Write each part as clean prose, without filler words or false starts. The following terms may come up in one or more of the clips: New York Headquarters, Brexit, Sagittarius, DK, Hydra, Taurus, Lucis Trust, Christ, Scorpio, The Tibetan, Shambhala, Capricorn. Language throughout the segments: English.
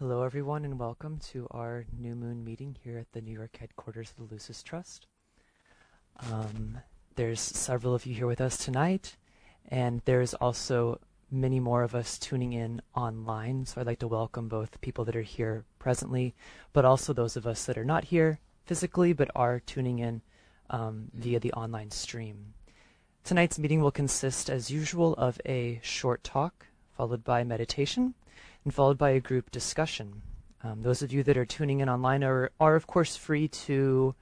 Hello everyone and welcome to our new moon meeting here at the New York headquarters of the Lucis Trust. There's several of you here with us tonight, and there's also many more of us tuning in online, so I'd like to welcome both people that are here presently, but also those of us that are not here physically but are tuning in via the online stream. Tonight's meeting will consist, as usual, of a short talk, followed by meditation, and followed by a group discussion. Those of you that are tuning in online are of course free to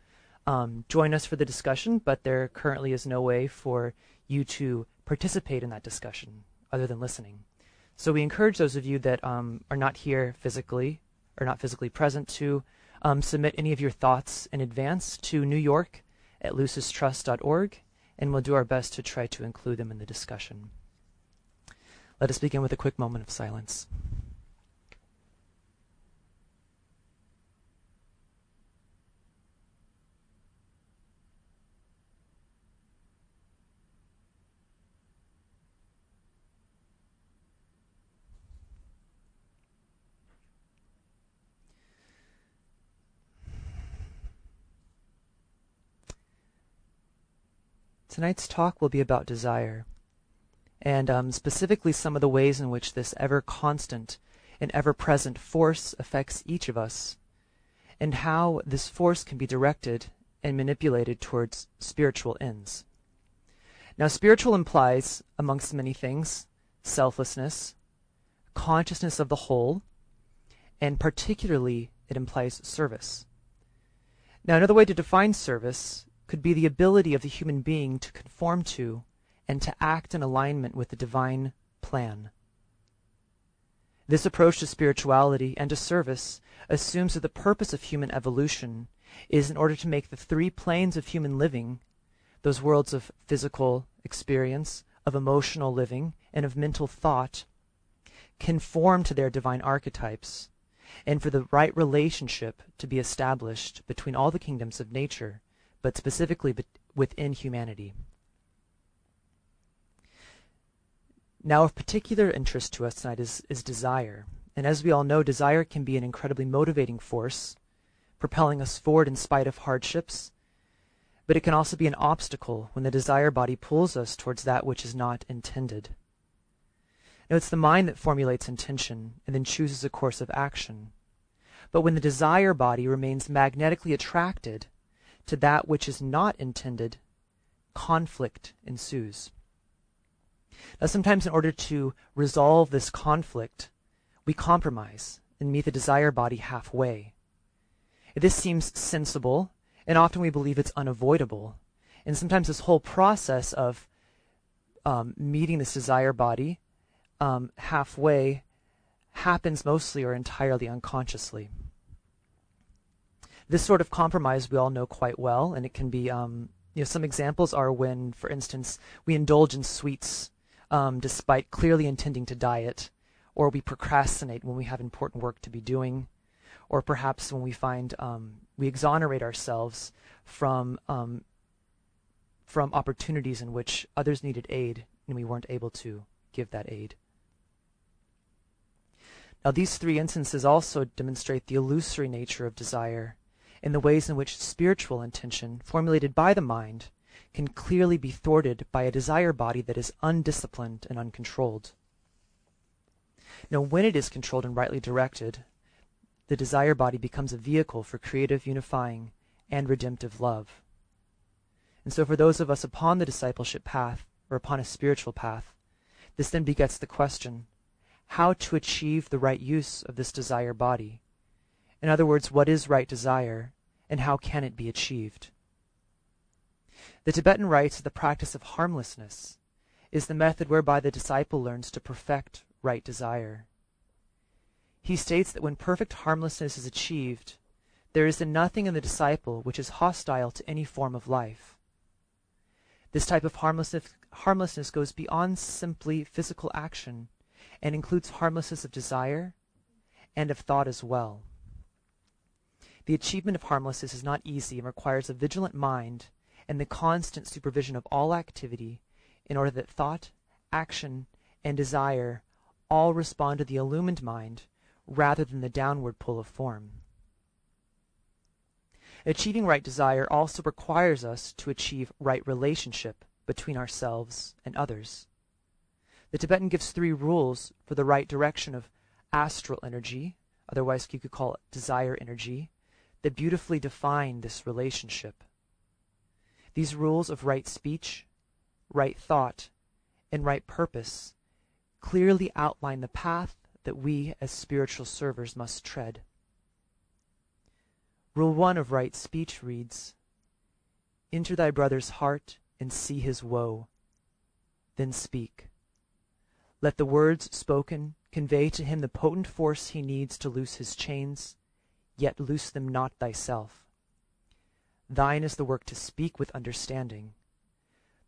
join us for the discussion, but there currently is no way for you to participate in that discussion other than listening. So we encourage those of you that are not here physically, or not physically present, to submit any of your thoughts in advance to newyork@lucistrust.org, and we'll do our best to try to include them in the discussion. Let us begin with a quick moment of silence. Tonight's talk will be about desire, and specifically some of the ways in which this ever-constant and ever-present force affects each of us, and how this force can be directed and manipulated towards spiritual ends. Now, spiritual implies, amongst many things, selflessness, consciousness of the whole, and particularly it implies service. Now, another way to define service could be the ability of the human being to conform to and to act in alignment with the divine plan. This approach to spirituality and to service assumes that the purpose of human evolution is in order to make the three planes of human living, those worlds of physical experience, of emotional living, and of mental thought, conform to their divine archetypes, and for the right relationship to be established between all the kingdoms of nature, but specifically within humanity. Now, of particular interest to us tonight is desire. And as we all know, desire can be an incredibly motivating force, propelling us forward in spite of hardships, but it can also be an obstacle when the desire body pulls us towards that which is not intended. Now, it's the mind that formulates intention and then chooses a course of action. But when the desire body remains magnetically attracted to that which is not intended, conflict ensues. Now, sometimes in order to resolve this conflict, we compromise and meet the desire body halfway. This seems sensible, and often we believe it's unavoidable. And sometimes this whole process of meeting this desire body halfway happens mostly or entirely unconsciously. This sort of compromise we all know quite well, and it can be, some examples are when, for instance, we indulge in sweets despite clearly intending to diet, or we procrastinate when we have important work to be doing, or perhaps when we find we exonerate ourselves from opportunities in which others needed aid and we weren't able to give that aid. Now, these three instances also demonstrate the illusory nature of desire, in the ways in which spiritual intention, formulated by the mind, can clearly be thwarted by a desire body that is undisciplined and uncontrolled. Now, when it is controlled and rightly directed, the desire body becomes a vehicle for creative, unifying, and redemptive love. And so for those of us upon the discipleship path, or upon a spiritual path, this then begets the question, how to achieve the right use of this desire body? In other words, what is right desire, and how can it be achieved? The Tibetan writes that the practice of harmlessness is the method whereby the disciple learns to perfect right desire. He states that when perfect harmlessness is achieved, there is then nothing in the disciple which is hostile to any form of life. This type of harmlessness goes beyond simply physical action and includes harmlessness of desire and of thought as well. The achievement of harmlessness is not easy and requires a vigilant mind and the constant supervision of all activity in order that thought, action, and desire all respond to the illumined mind rather than the downward pull of form. Achieving right desire also requires us to achieve right relationship between ourselves and others. The Tibetan gives three rules for the right direction of astral energy, otherwise you could call it desire energy, that beautifully define this relationship. These rules of right speech, right thought, and right purpose clearly outline the path that we as spiritual servers must tread. Rule 1 of right speech reads, "Enter thy brother's heart and see his woe, then speak. Let the words spoken convey to him the potent force he needs to loose his chains, yet loose them not thyself. Thine is the work to speak with understanding.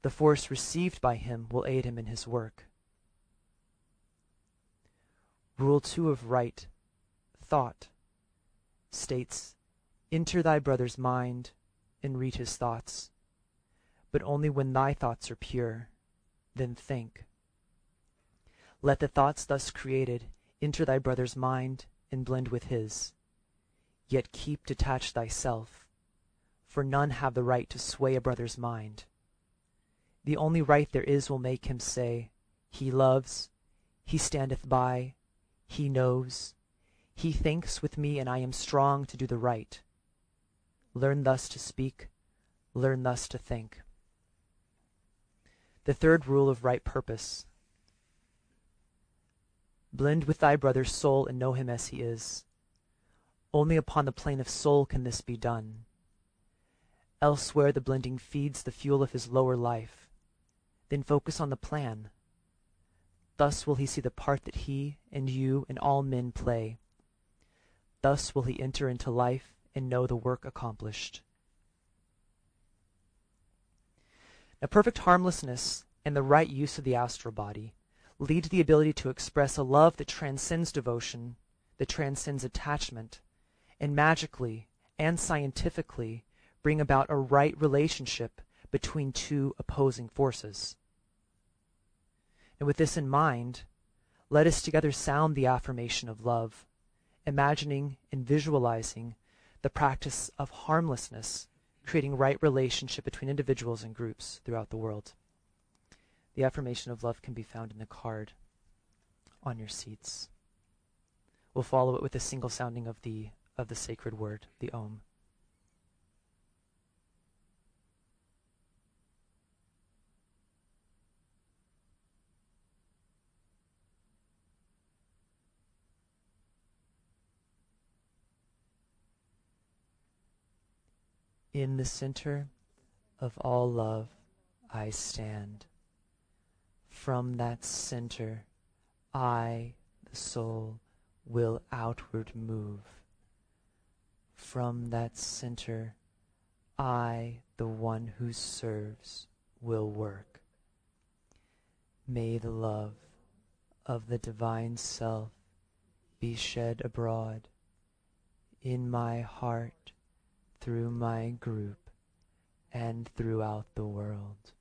The force received by him will aid him in his work." Rule 2 of right thought states, "Enter thy brother's mind and read his thoughts, but only when thy thoughts are pure, then think. Let the thoughts thus created enter thy brother's mind and blend with his, yet keep detached thyself, for none have the right to sway a brother's mind. The only right there is will make him say, he loves, he standeth by, he knows, he thinks with me, and I am strong to do the right. Learn thus to speak, learn thus to think." The third rule of right purpose: "Blend with thy brother's soul and know him as he is. Only upon the plane of soul can this be done. Elsewhere the blending feeds the fuel of his lower life. Then focus on the plan. Thus will he see the part that he and you and all men play. Thus will he enter into life and know the work accomplished." Now, perfect harmlessness and the right use of the astral body lead to the ability to express a love that transcends devotion, that transcends attachment, and magically and scientifically bring about a right relationship between two opposing forces. And with this in mind, let us together sound the affirmation of love, imagining and visualizing the practice of harmlessness, creating right relationship between individuals and groups throughout the world. The affirmation of love can be found in the card on your seats. We'll follow it with a single sounding of the sacred word, the Om. In the center of all love, I stand. From that center, I, the soul, will outward move. From that center, I, the one who serves, will work. May the love of the divine self be shed abroad in my heart, through my group, and throughout the world.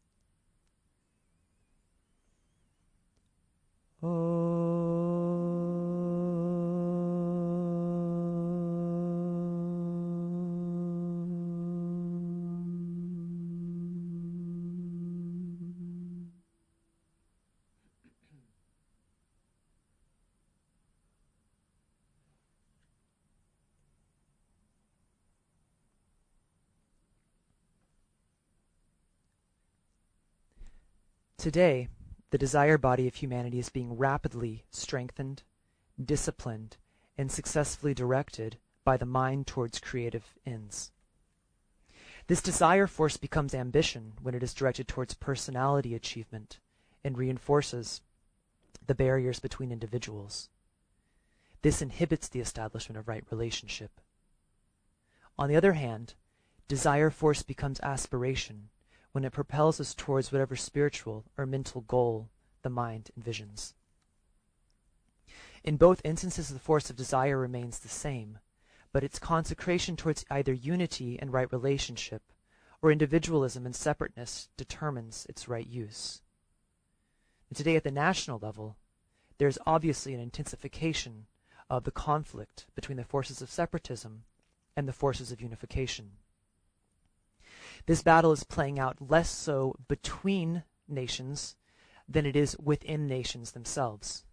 Today, the desire body of humanity is being rapidly strengthened, disciplined, and successfully directed by the mind towards creative ends. This desire force becomes ambition when it is directed towards personality achievement and reinforces the barriers between individuals. This inhibits the establishment of right relationship. On the other hand, desire force becomes aspiration when it propels us towards whatever spiritual or mental goal the mind envisions. In both instances, the force of desire remains the same, but its consecration towards either unity and right relationship or individualism and separateness determines its right use. And today at the national level, there is obviously an intensification of the conflict between the forces of separatism and the forces of unification. This battle is playing out less so between nations than it is within nations themselves.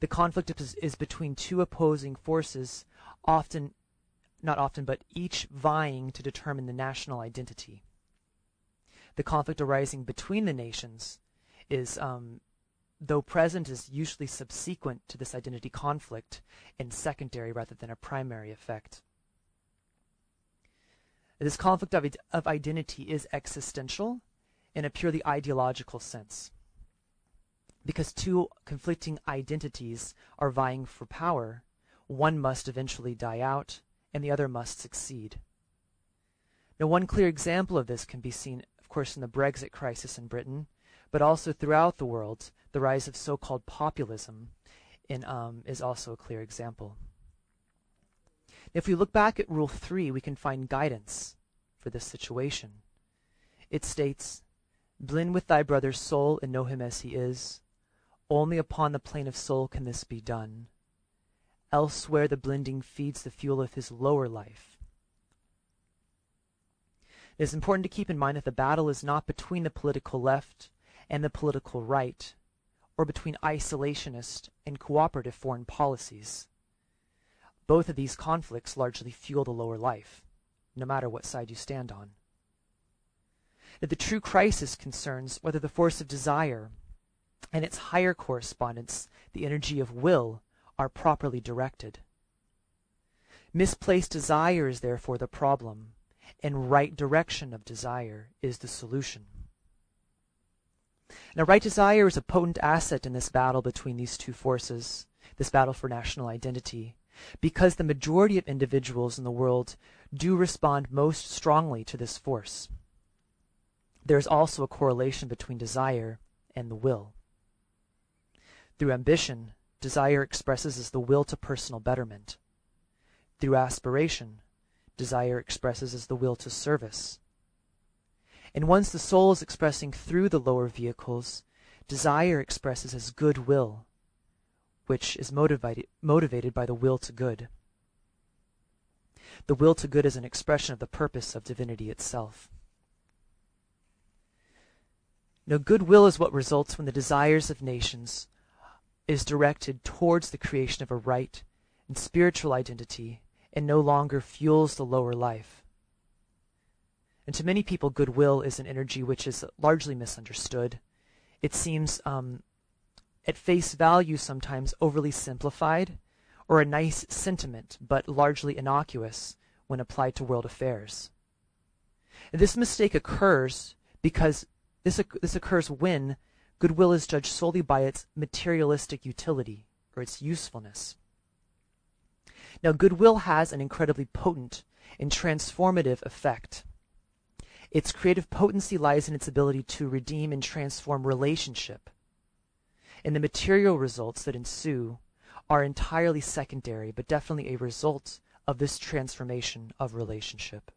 The conflict is between two opposing forces, not often, but each vying to determine the national identity. The conflict arising between the nations is, though present, is usually subsequent to this identity conflict and secondary rather than a primary effect. This conflict of identity is existential in a purely ideological sense, because two conflicting identities are vying for power. One must eventually die out, and the other must succeed. Now, one clear example of this can be seen, of course, in the Brexit crisis in Britain, but also throughout the world, the rise of so-called populism is also a clear example. If we look back at Rule 3, we can find guidance for this situation. It states, "Blend with thy brother's soul and know him as he is. Only upon the plane of soul can this be done. Elsewhere the blending feeds the fuel of his lower life." It is important to keep in mind that the battle is not between the political left and the political right, or between isolationist and cooperative foreign policies. Both of these conflicts largely fuel the lower life, no matter what side you stand on. That the true crisis concerns whether the force of desire and its higher correspondence, the energy of will, are properly directed. Misplaced desire is therefore the problem, and right direction of desire is the solution. Now, right desire is a potent asset in this battle between these two forces, this battle for national identity, because the majority of individuals in the world do respond most strongly to this force. There is also a correlation between desire and the will. Through ambition, desire expresses as the will to personal betterment. Through aspiration, desire expresses as the will to service. And once the soul is expressing through the lower vehicles, desire expresses as goodwill, which is motivated by the will to good. The will to good is an expression of the purpose of divinity itself. Now, goodwill is what results when the desires of nations is directed towards the creation of a right and spiritual identity and no longer fuels the lower life. And to many people, goodwill is an energy which is largely misunderstood. It seems at face value sometimes overly simplified, or a nice sentiment but largely innocuous when applied to world affairs. And this mistake occurs because this occurs when goodwill is judged solely by its materialistic utility, or its usefulness. Now, goodwill has an incredibly potent and transformative effect. Its creative potency lies in its ability to redeem and transform relationship, and the material results that ensue are entirely secondary, but definitely a result of this transformation of relationship.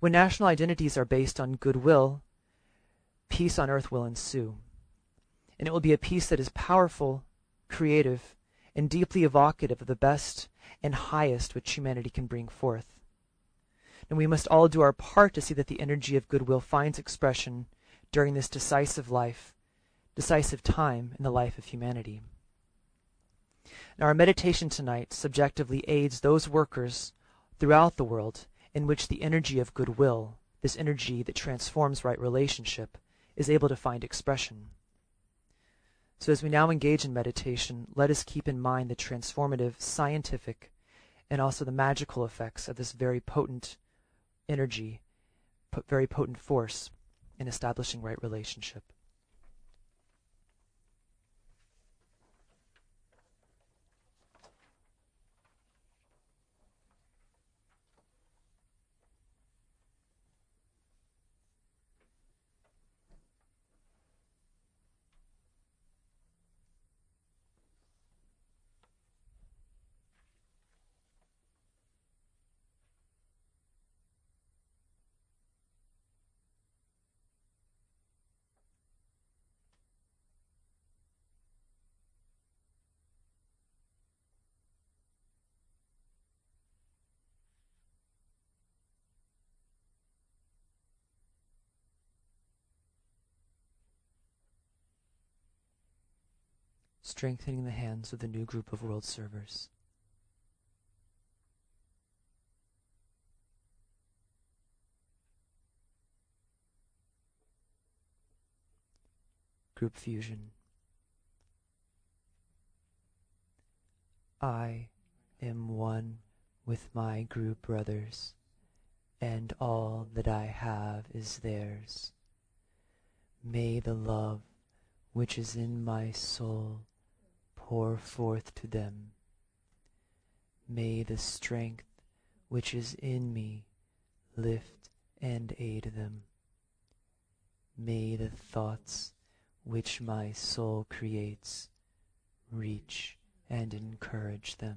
When national identities are based on goodwill, peace on earth will ensue, and it will be a peace that is powerful, creative, and deeply evocative of the best and highest which humanity can bring forth. And we must all do our part to see that the energy of goodwill finds expression during this decisive time in the life of humanity. Now, our meditation tonight subjectively aids those workers throughout the world in which the energy of goodwill, this energy that transforms right relationship, is able to find expression. So as we now engage in meditation, let us keep in mind the transformative, scientific, and also the magical effects of this very potent energy, very potent force in establishing right relationship. strengthening the hands of the new group of world servers. Group fusion. I am one with my group brothers, and all that I have is theirs. May the love which is in my soul pour forth to them. May the strength which is in me lift and aid them. May the thoughts which my soul creates reach and encourage them.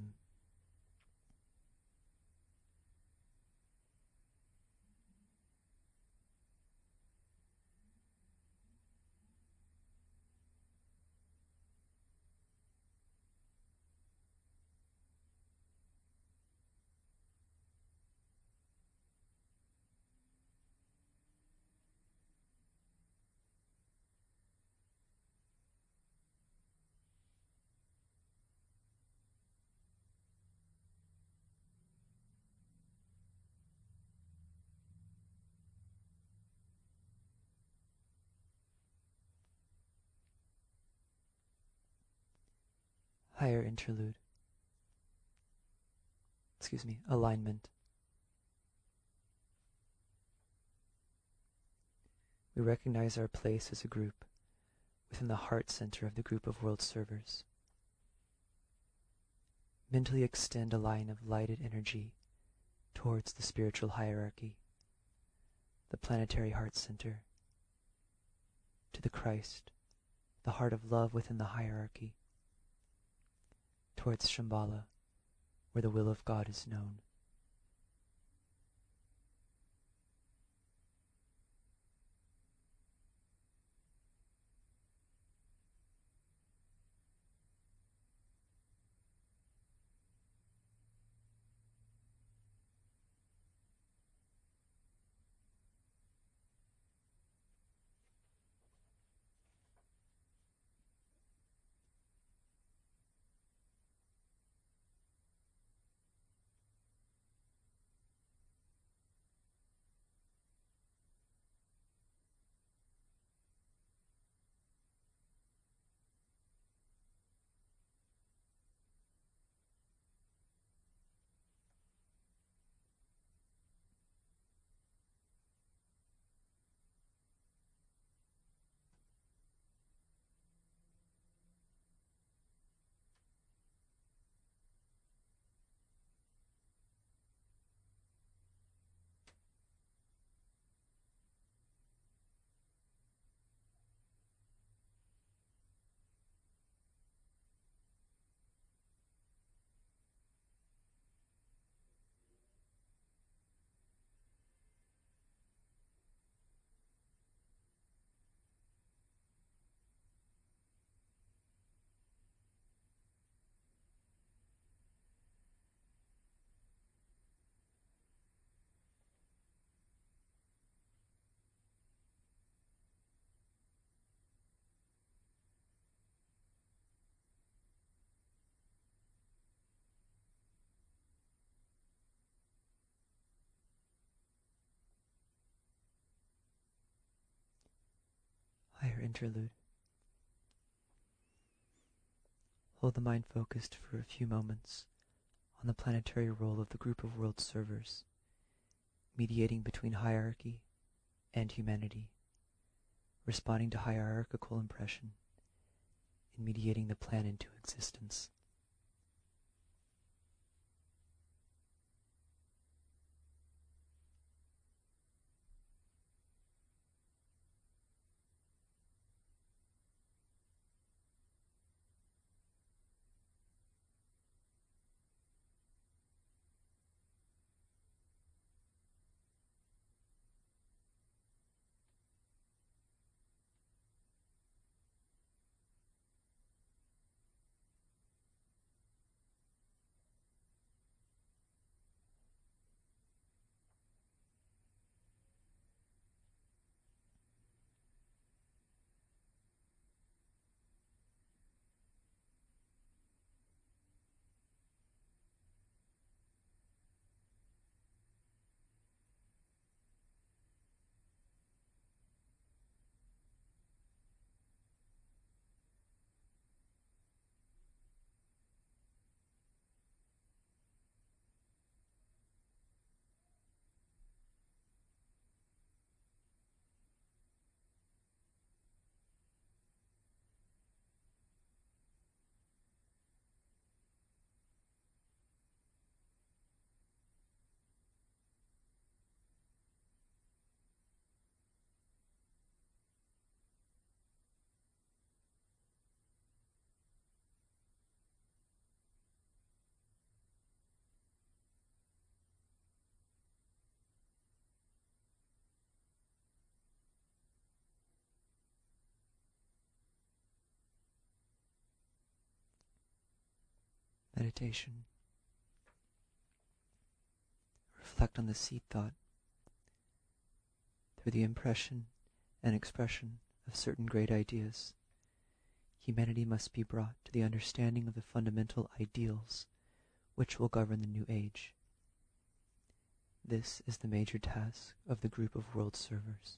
Higher interlude. Alignment. We recognize our place as a group within the heart center of the group of world servers. Mentally extend a line of lighted energy towards the spiritual hierarchy, the planetary heart center, to the Christ, the heart of love within the hierarchy, towards Shambhala, where the will of God is known. Interlude. Hold the mind focused for a few moments on the planetary role of the group of world servers, mediating between hierarchy and humanity, responding to hierarchical impression, and mediating the plan into existence. meditation. Reflect on the seed thought through the impression and expression of certain great ideas. Humanity must be brought to the understanding of the fundamental ideals which will govern the new age. This is the major task of the group of world servers.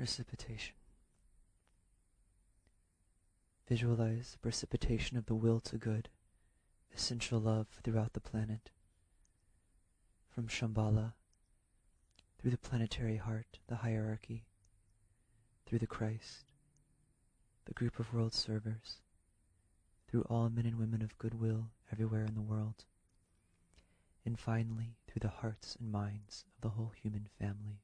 Precipitation. Visualize the precipitation of the will to good, essential love throughout the planet. From Shambhala, through the planetary heart, the hierarchy, through the Christ, the group of world servers, through all men and women of goodwill everywhere in the world, and finally through the hearts and minds of the whole human family.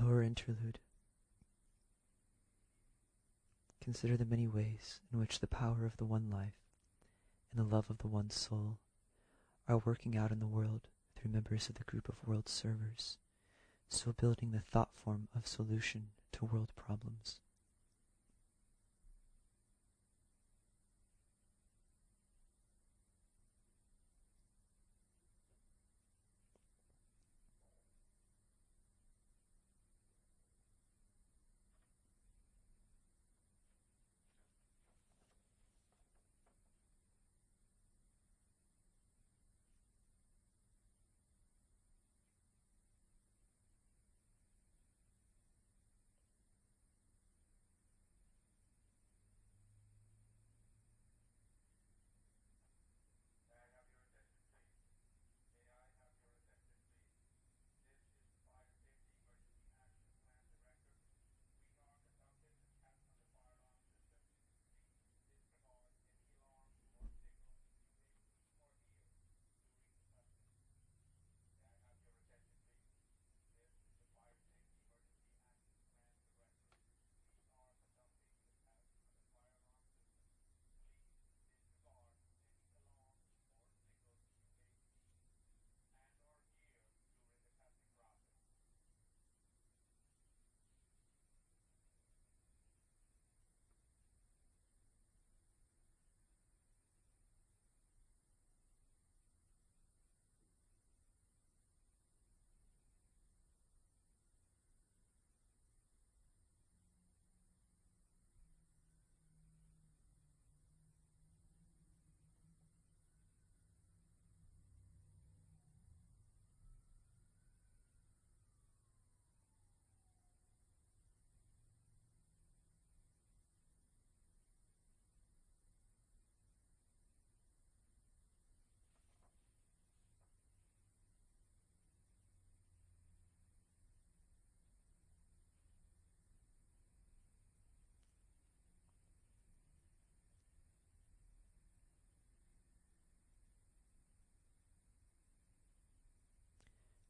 Lower interlude. Consider the many ways in which the power of the one life and the love of the one soul are working out in the world through members of the group of world servers, so building the thought form of solution to world problems.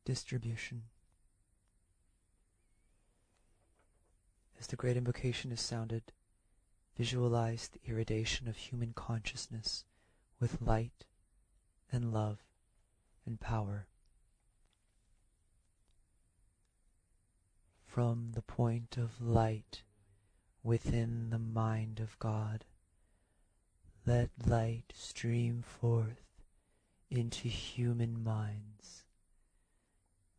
Distribution. As the great invocation is sounded, visualize the irradiation of human consciousness with light and love and power. From the point of light within the mind of God, let light stream forth into human minds,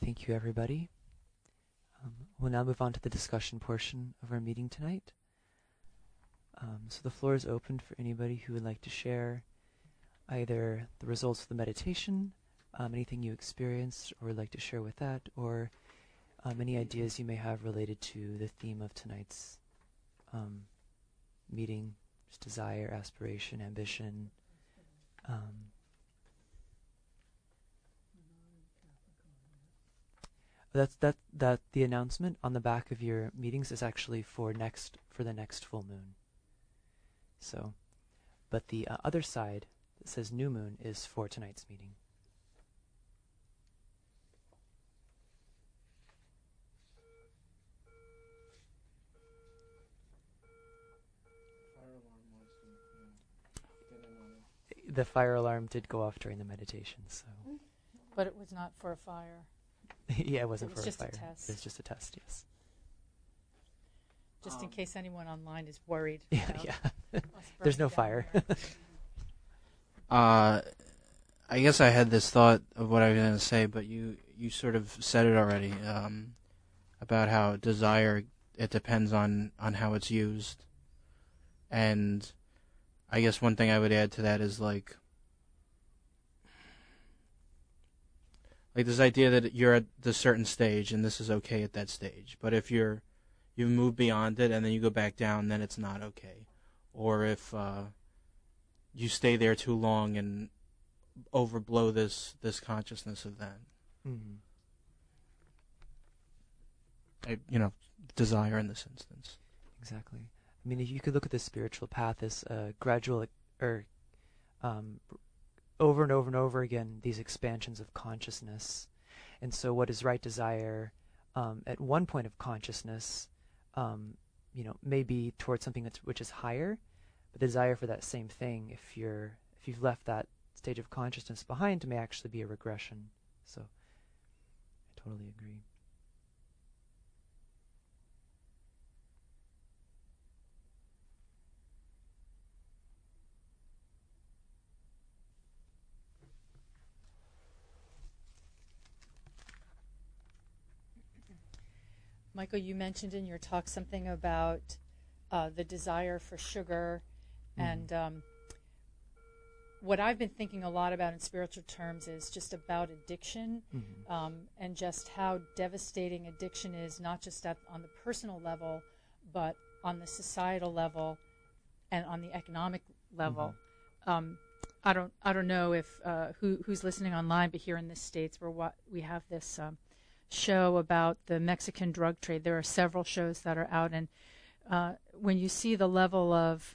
Thank you, everybody. We'll now move on to the discussion portion of our meeting tonight. So the floor is open for anybody who would like to share either the results of the meditation, anything you experienced or would like to share with that, or any ideas you may have related to the theme of tonight's meeting, just desire, aspiration, ambition. That's the announcement on the back of your meetings is actually for the next full moon. So, but the other side that says new moon is for tonight's meeting. The fire alarm did go off during the meditation, so. But it was not for a fire. Yeah, it wasn't for a fire. It was just a test, yes. Just in case anyone online is worried. Yeah. There's no fire. I guess I had this thought of what I was going to say, but you sort of said it already, about how desire, it depends on how it's used. And I guess one thing I would add to that is like this idea that you're at this certain stage and this is okay at that stage. But if you've moved beyond it and then you go back down, then it's not okay. Or if you stay there too long and overblow this consciousness of that. Mm-hmm. Desire in this instance. Exactly. I mean, if you could look at the spiritual path as gradual over and over and over again, these expansions of consciousness. And so what is right desire at one point of consciousness may be towards something that's, which is higher, but the desire for that same thing, if you've left that stage of consciousness behind, may actually be a regression. So I totally agree. Michael, you mentioned in your talk something about the desire for sugar, and what I've been thinking a lot about in spiritual terms is just about addiction, and just how devastating addiction is, not just on the personal level, but on the societal level and on the economic level. I don't know if who's listening online, but here in the States, we have this show about the Mexican drug trade. There are several shows that are out, and when you see the level of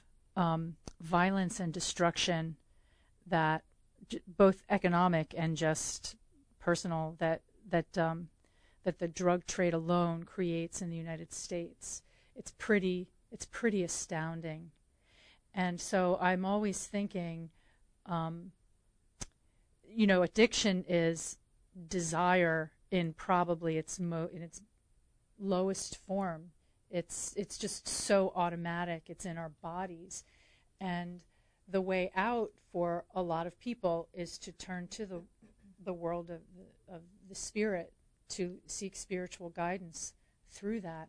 violence and destruction, that both economic and just personal, that the drug trade alone creates in the United States, it's pretty astounding. And so I'm always thinking, addiction is desire in probably in its lowest form. It's just so automatic. It's in our bodies, and the way out for a lot of people is to turn to the world of the spirit, to seek spiritual guidance through that,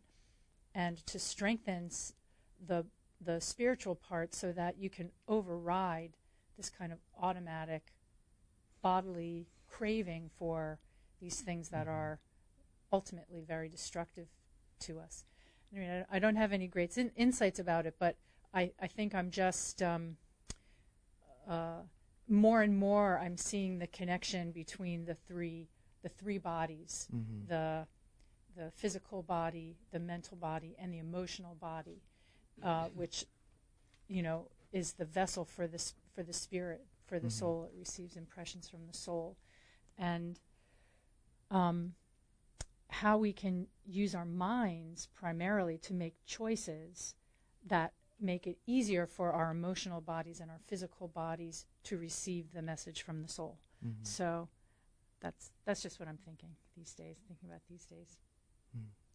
and to strengthen the spiritual part so that you can override this kind of automatic bodily craving for these things that are ultimately very destructive to us. I mean, I don't have any great insights about it, but I think I'm just more and more I'm seeing the connection between the three bodies, the physical body, the mental body, and the emotional body, which is the vessel for the spirit, for the soul. It receives impressions from the soul, and how we can use our minds primarily to make choices that make it easier for our emotional bodies and our physical bodies to receive the message from the soul. So that's just what I'm thinking these days,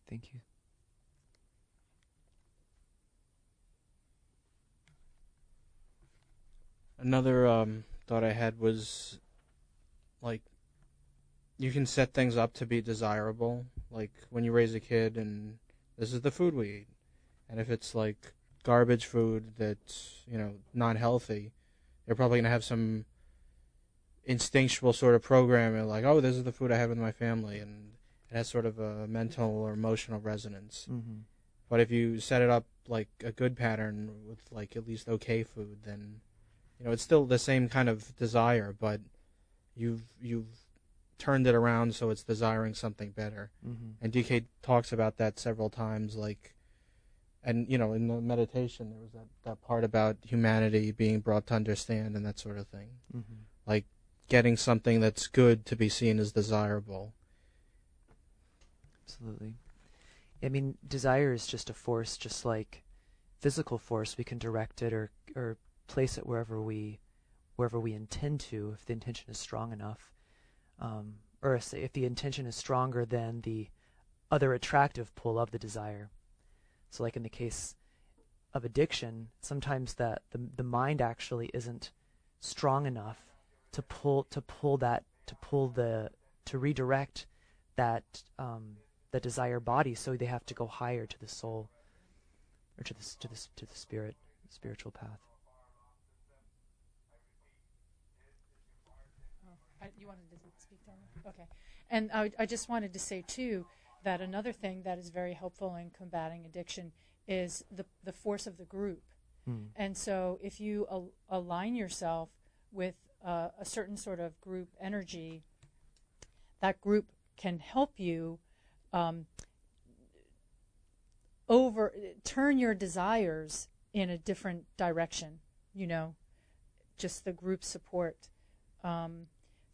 Thank you. Another thought I had was, like, you can set things up to be desirable, like when you raise a kid and this is the food we eat, and if it's like garbage food that's not healthy, they're probably going to have some instinctual sort of programming, like, oh, this is the food I have with my family, and it has sort of a mental or emotional resonance. But if you set it up like a good pattern with like at least okay food, then it's still the same kind of desire, but you've turned it around so it's desiring something better. And DK talks about that several times, like, and in the meditation there was that part about humanity being brought to understand and that sort of thing, like getting something that's good to be seen as desirable. Absolutely. I mean, desire is just a force, just like physical force. We can direct it or place it wherever we intend to, if the intention is strong enough. Or if the intention is stronger than the other attractive pull of the desire. So like in the case of addiction, sometimes that the mind actually isn't strong enough to redirect that desire body, so they have to go higher to the soul, or to the spirit, spiritual path. You wanted to speak to me? Okay. And I just wanted to say, too, that another thing that is very helpful in combating addiction is the force of the group. And so if you align yourself with a certain sort of group energy, that group can help you turn your desires in a different direction, just the group support.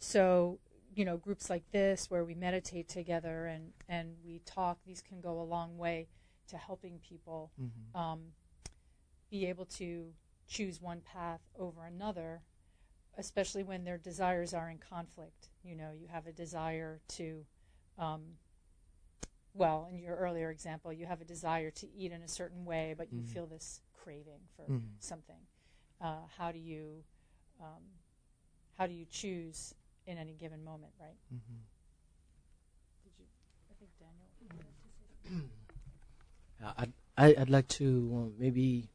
So, groups like this where we meditate together and we talk, these can go a long way to helping people be able to choose one path over another, especially when their desires are in conflict. You know, you have a desire to, well, in your earlier example, you have a desire to eat in a certain way, but you feel this craving for something. How do you choose in any given moment, right? Did you? I think Daniel. I'd like to maybe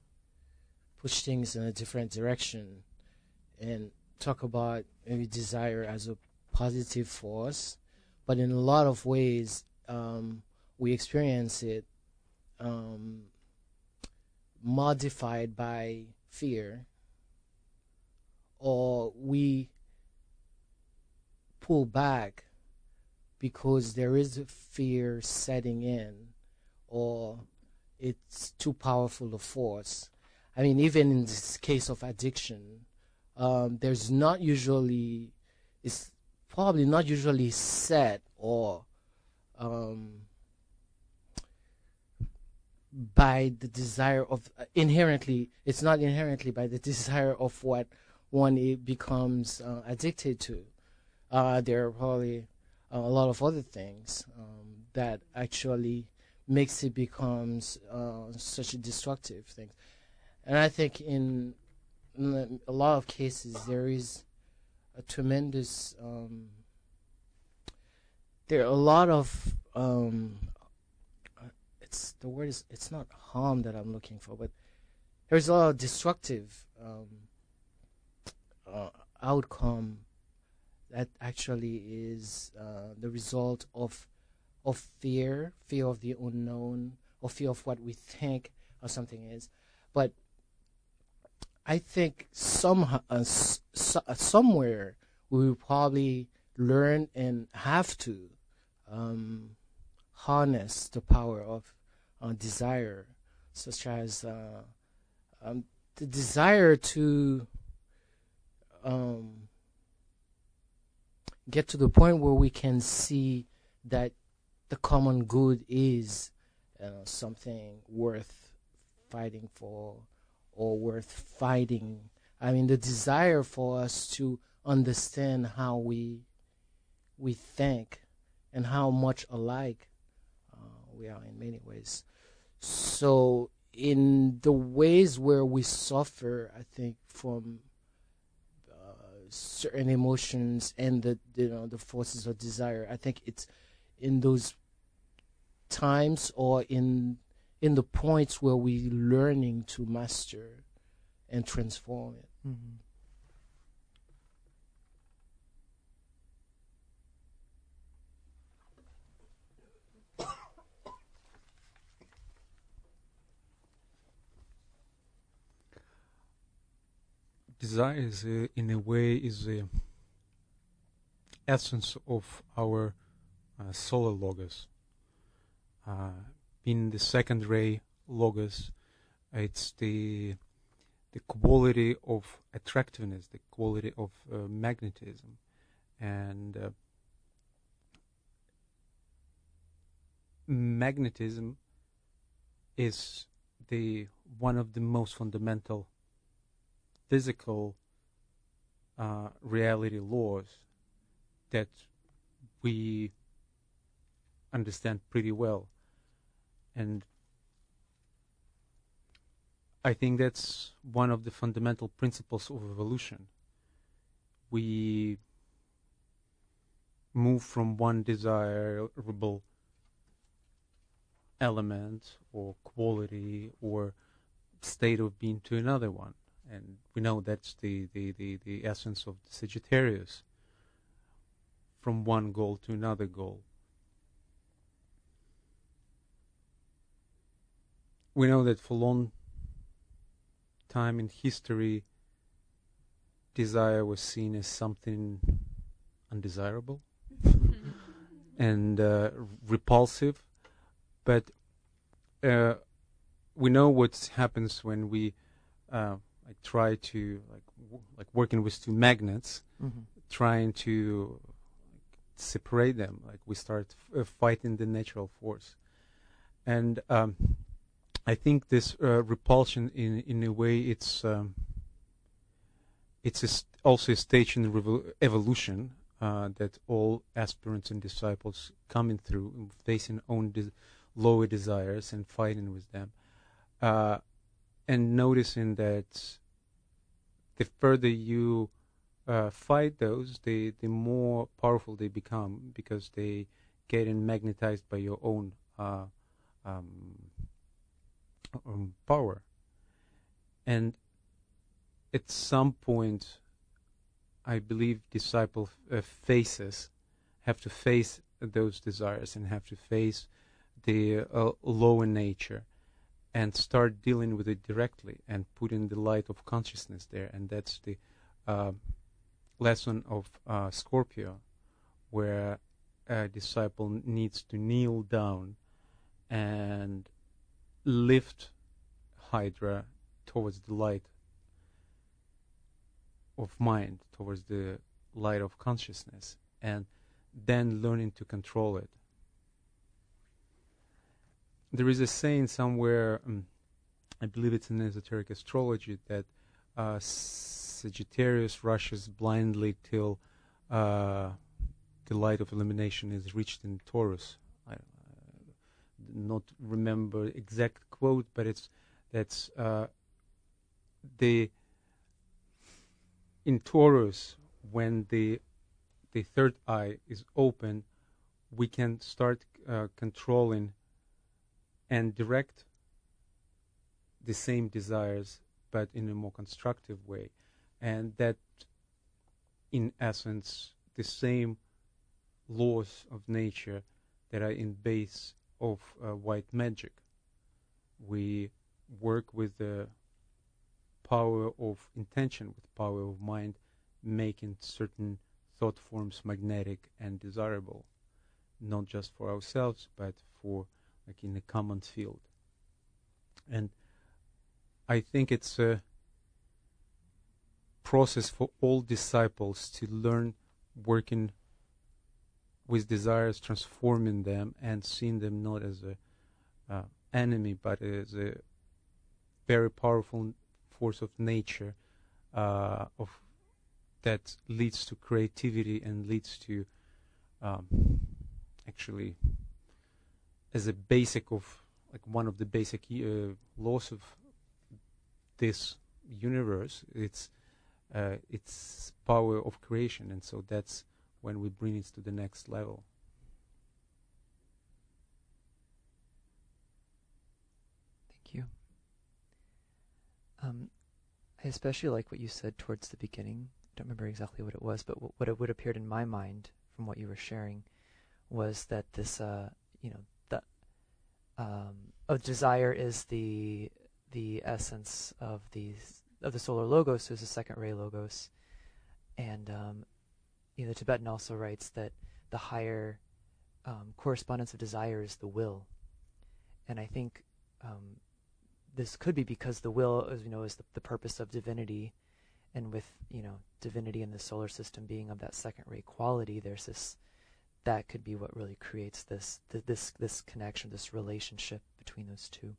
push things in a different direction and talk about maybe desire as a positive force, but in a lot of ways we experience it modified by fear, or we pull back because there is a fear setting in, or it's too powerful a force. I mean, even in this case of addiction, there's not usually, it's probably not usually set or by the desire of, inherently, it's not inherently by the desire of what one becomes addicted to. There are probably a lot of other things that actually makes it becomes such a destructive thing. And I think in a lot of cases there is a tremendous, there are a lot of, it's the word is, it's not harm that I'm looking for, but there's a lot of destructive outcome that actually is the result of fear of the unknown, or fear of what we think or something is. But I think somehow, somewhere we will probably learn and have to harness the power of desire, such as the desire to get to the point where we can see that the common good is something worth fighting for, or worth fighting. I mean, the desire for us to understand how we think and how much alike we are in many ways. So in the ways where we suffer, I think, from certain emotions and the, you know, the forces of desire, I think it's in those times, or in the points where we're learning to master and transform it. Mm-hmm. Desire is, in a way, is the essence of our solar logos. In the second ray logos, it's the quality of attractiveness, the quality of magnetism, and magnetism is the one of the most fundamental physical reality laws that we understand pretty well. And I think that's one of the fundamental principles of evolution. We move from one desirable element or quality or state of being to another one. And we know that's the essence of the Sagittarius, from one goal to another goal. We know that for a long time in history, desire was seen as something undesirable and repulsive. But we know what happens when we try to, working with two magnets, trying to separate them. Like we start fighting the natural force, and I think this repulsion, in a way, it's also a stage in the evolution that all aspirants and disciples coming through, facing own lower desires and fighting with them, and noticing that the further you fight those, the more powerful they become, because they get magnetized by your own power. And at some point, I believe disciple have to face those desires and have to face the lower nature and start dealing with it directly and put in the light of consciousness there. And that's the lesson of Scorpio, where a disciple needs to kneel down and lift Hydra towards the light of mind, towards the light of consciousness, and then learning to control it. There is a saying somewhere, I believe it's in esoteric astrology, that Sagittarius rushes blindly till the light of illumination is reached in Taurus. I not remember exact quote, but that's the in Taurus, when the third eye is open, we can start controlling and direct the same desires, but in a more constructive way. And that, in essence, the same laws of nature that are in base of white magic. We work with the power of intention, with power of mind, making certain thought forms magnetic and desirable, not just for ourselves, but for, like, in the common field. And I think it's a process for all disciples to learn working with desires, transforming them and seeing them not as a enemy, but as a very powerful force of nature, of that leads to creativity and leads to actually, as a basic of, like, one of the basic laws of this universe, it's power of creation. And so that's when we bring it to the next level. Thank you. I especially like what you said towards the beginning. I don't remember exactly what it was, but what it would appeared in my mind from what you were sharing was that this, desire is the essence of the solar logos, who's the second ray logos, and the Tibetan also writes that the higher correspondence of desire is the will, and I think this could be because the will, as we know, is the purpose of divinity, and with divinity in the solar system being of that second ray quality, there's this that could be what really creates this connection, this relationship between those two,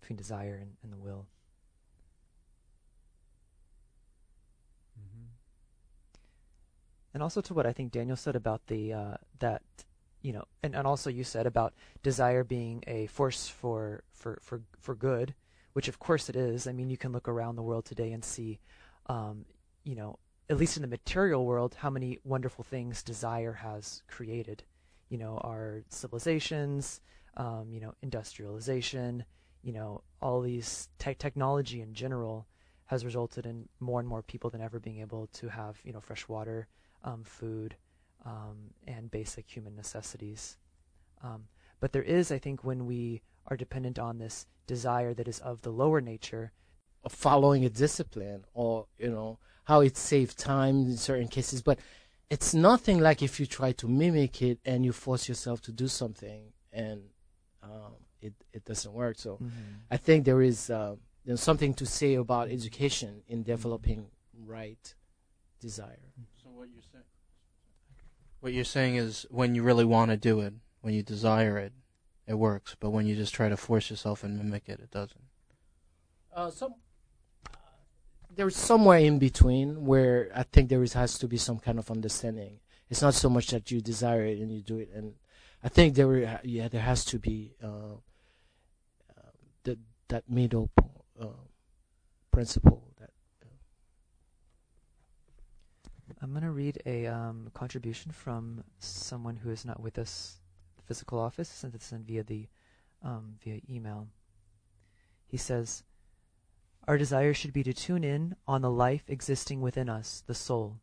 between desire and the will. And also to what I think Daniel said about the and also you said about desire being a force for good, which of course it is. I mean, you can look around the world today and see, at least in the material world, how many wonderful things desire has created. Our civilizations, industrialization, all these technology in general has resulted in more and more people than ever being able to have, fresh water, food, and basic human necessities. But there is, I think, when we are dependent on this desire that is of the lower nature, of following a discipline, or how it saves time in certain cases, but it's nothing like if you try to mimic it and you force yourself to do something and it doesn't work. So I think there is something to say about education in developing right desire. So what you're saying is, when you really want to do it, when you desire it, it works. But when you just try to force yourself and mimic it, it doesn't. There's somewhere in between where I think has to be some kind of understanding. It's not so much that you desire it and you do it, and I think there has to be that middle principle. I'm going to read a contribution from someone who is not with us at the physical office, since it's sent via the via email. He says, "Our desire should be to tune in on the life existing within us, the soul.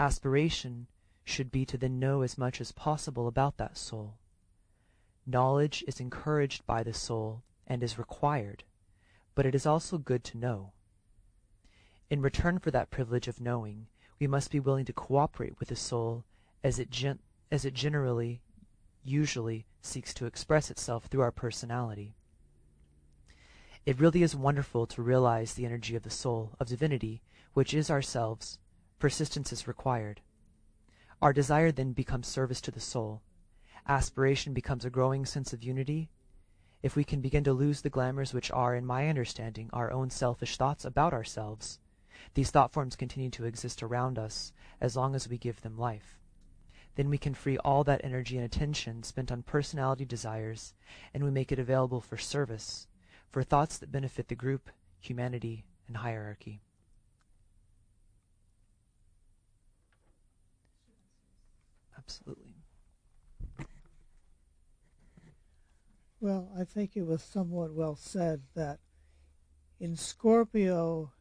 Aspiration should be to then know as much as possible about that soul. Knowledge is encouraged by the soul and is required, but it is also good to know. In return for that privilege of knowing, we must be willing to cooperate with the soul as it generally, usually seeks to express itself through our personality. It really is wonderful to realize the energy of the soul, of divinity, which is ourselves. Persistence is required. Our desire then becomes service to the soul. Aspiration becomes a growing sense of unity. If we can begin to lose the glamours which are, in my understanding, our own selfish thoughts about ourselves, these thought forms continue to exist around us as long as we give them life. Then we can free all that energy and attention spent on personality desires, and we make it available for service, for thoughts that benefit the group, humanity, and hierarchy." Absolutely. Well, I think it was somewhat well said that in Scorpio,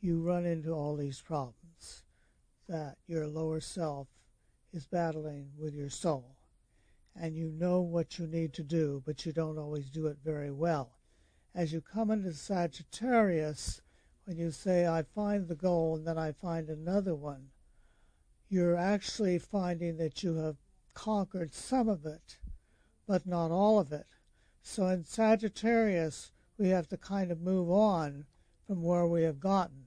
you run into all these problems, that your lower self is battling with your soul, and you know what you need to do, but you don't always do it very well. As you come into Sagittarius, when you say, I find the goal and then I find another one, you're actually finding that you have conquered some of it, but not all of it. So in Sagittarius, we have to kind of move on from where we have gotten.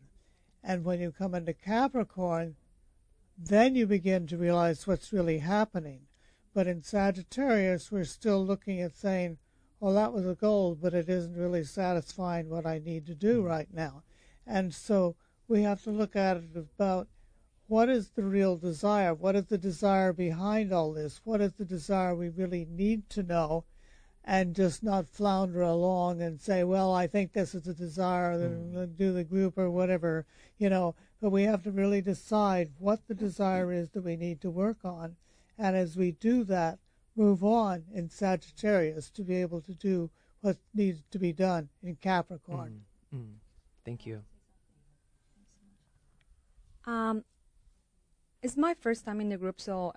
And when you come into Capricorn, then you begin to realize what's really happening. But in Sagittarius, we're still looking at saying, well, that was a goal, but it isn't really satisfying what I need to do right now. And so we have to look at it about what is the real desire? What is the desire behind all this? What is the desire we really need to know? And just not flounder along and say, well, I think this is a desire, do the group or whatever, you know. But we have to really decide what the desire is that we need to work on. And as we do that, move on in Sagittarius to be able to do what needs to be done in Capricorn. Thank you. It's my first time in the group, so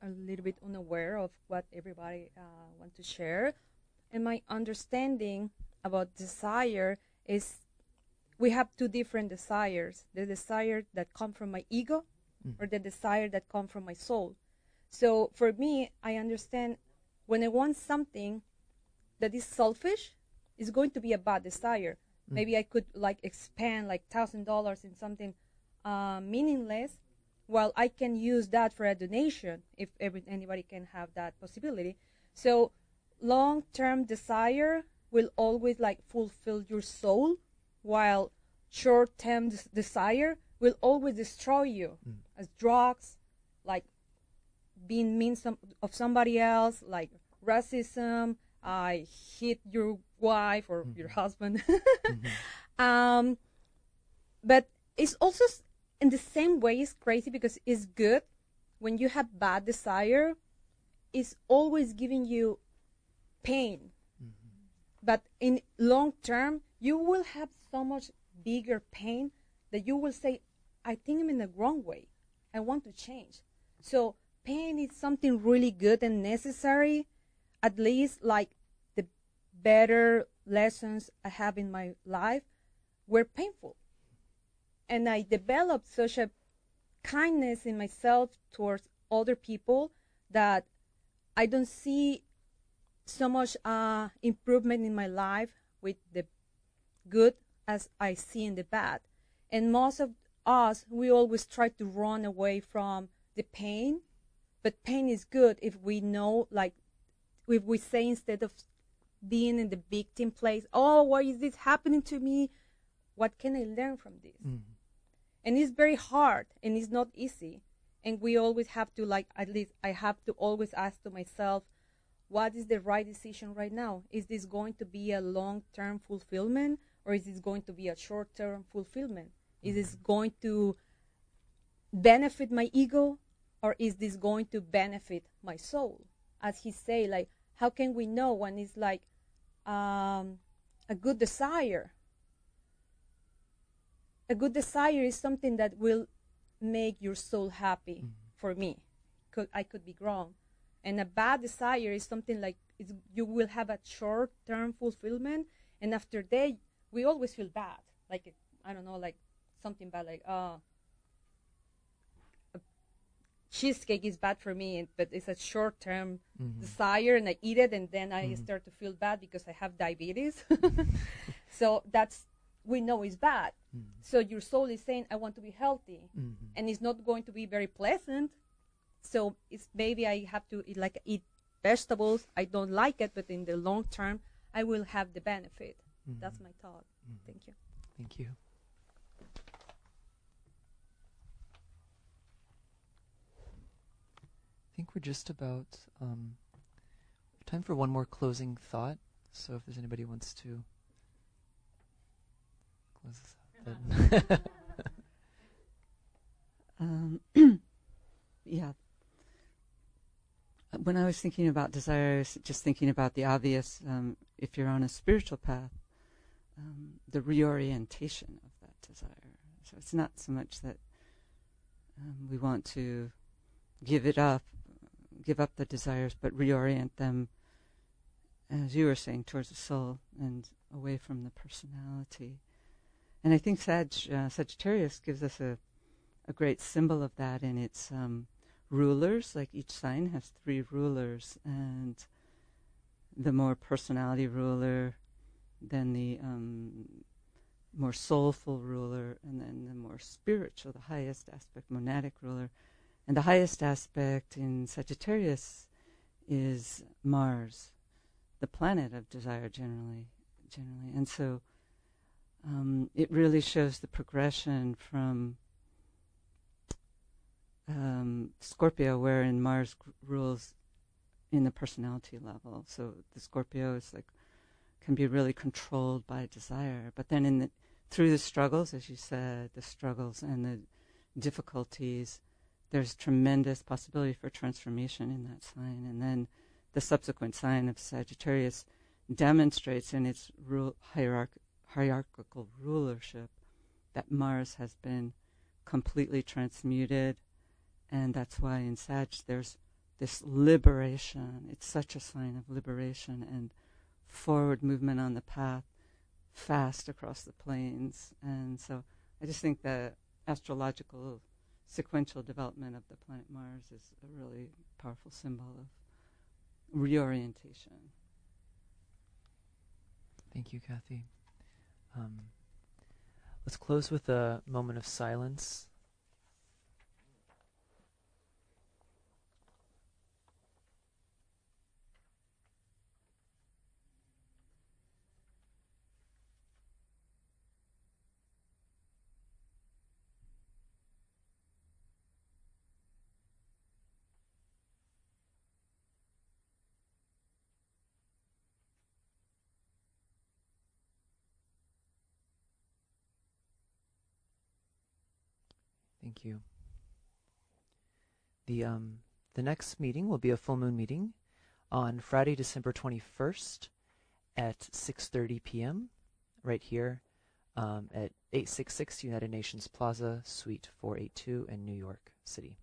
a little bit unaware of what everybody wants to share. And my understanding about desire is we have two different desires, the desire that come from my ego or the desire that come from my soul. So for me, I understand when I want something that is selfish, it's going to be a bad desire. Maybe I could like expend like $1,000 in something meaningless, while I can use that for a donation if anybody can have that possibility. So long-term desire will always like fulfill your soul, while short-term desire will always destroy you, as drugs, like being mean of somebody else, like racism, I hit your wife or your husband. But it's also... in the same way, it's crazy because it's good. When you have bad desire, it's always giving you pain. But in long term, you will have so much bigger pain that you will say, I think I'm in the wrong way. I want to change. So pain is something really good and necessary, at least like the better lessons I have in my life were painful. And I developed such a kindness in myself towards other people that I don't see so much improvement in my life with the good as I see in the bad. And most of us, we always try to run away from the pain, but pain is good if we know like if we say, instead of being in the victim place, oh, why is this happening to me? What can I learn from this? Mm-hmm. And it's very hard and it's not easy. And we always have to, like, at least I have to always ask to myself, what is the right decision right now? Is this going to be a long-term fulfillment, or is this going to be a short-term fulfillment? Is this going to benefit my ego, or is this going to benefit my soul? As he say, like, how can we know when it's like a good desire? A good desire is something that will make your soul happy. Mm-hmm. For me, I could be wrong. And a bad desire is something like you will have a short-term fulfillment, and after that, we always feel bad. Like, I don't know, like something bad, like, cheesecake is bad for me, but it's a short-term mm-hmm. desire, and I eat it, and then I mm-hmm. start to feel bad because I have diabetes. So that's, we know it's bad. Mm-hmm. So your soul is saying, I want to be healthy, mm-hmm. and it's not going to be very pleasant. So it's maybe I have to eat vegetables. I don't like it, but in the long term, I will have the benefit. Mm-hmm. That's my thought. Mm-hmm. Thank you. Thank you. I think we're just about time for one more closing thought. So if there's anybody who wants to close this up. Yeah. When I was thinking about desire, I was just thinking about the obvious. If you're on a spiritual path, the reorientation of that desire. So it's not so much that we want to give up the desires, but reorient them, as you were saying, towards the soul and away from the personality. And I think Sagittarius gives us a great symbol of that in its rulers. Like, each sign has 3 rulers, and the more personality ruler, then the more soulful ruler, and then the more spiritual, the highest aspect, monadic ruler. And the highest aspect in Sagittarius is Mars, the planet of desire generally. And so it really shows the progression from Scorpio, wherein Mars rules in the personality level. So the Scorpio is can be really controlled by desire. But then through the struggles, as you said, the struggles and the difficulties, there's tremendous possibility for transformation in that sign. And then the subsequent sign of Sagittarius demonstrates in its hierarchical rulership that Mars has been completely transmuted. And that's why in Sag there's this liberation. It's such a sign of liberation and forward movement on the path, fast across the plains. And so I just think the astrological sequential development of the planet Mars is a really powerful symbol of reorientation. Thank you, Kathy. Let's close with a moment of silence. Thank you. The next meeting will be a full moon meeting on Friday, December 21st at 6:30 p.m. right here at 866 United Nations Plaza, Suite 482 in New York City.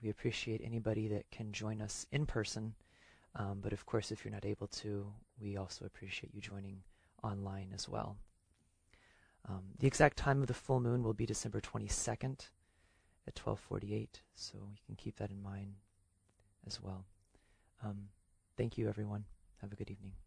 We appreciate anybody that can join us in person, but of course, if you're not able to, we also appreciate you joining online as well. The exact time of the full moon will be December 22nd at 12:48, so you can keep that in mind as well. Thank you, everyone. Have a good evening.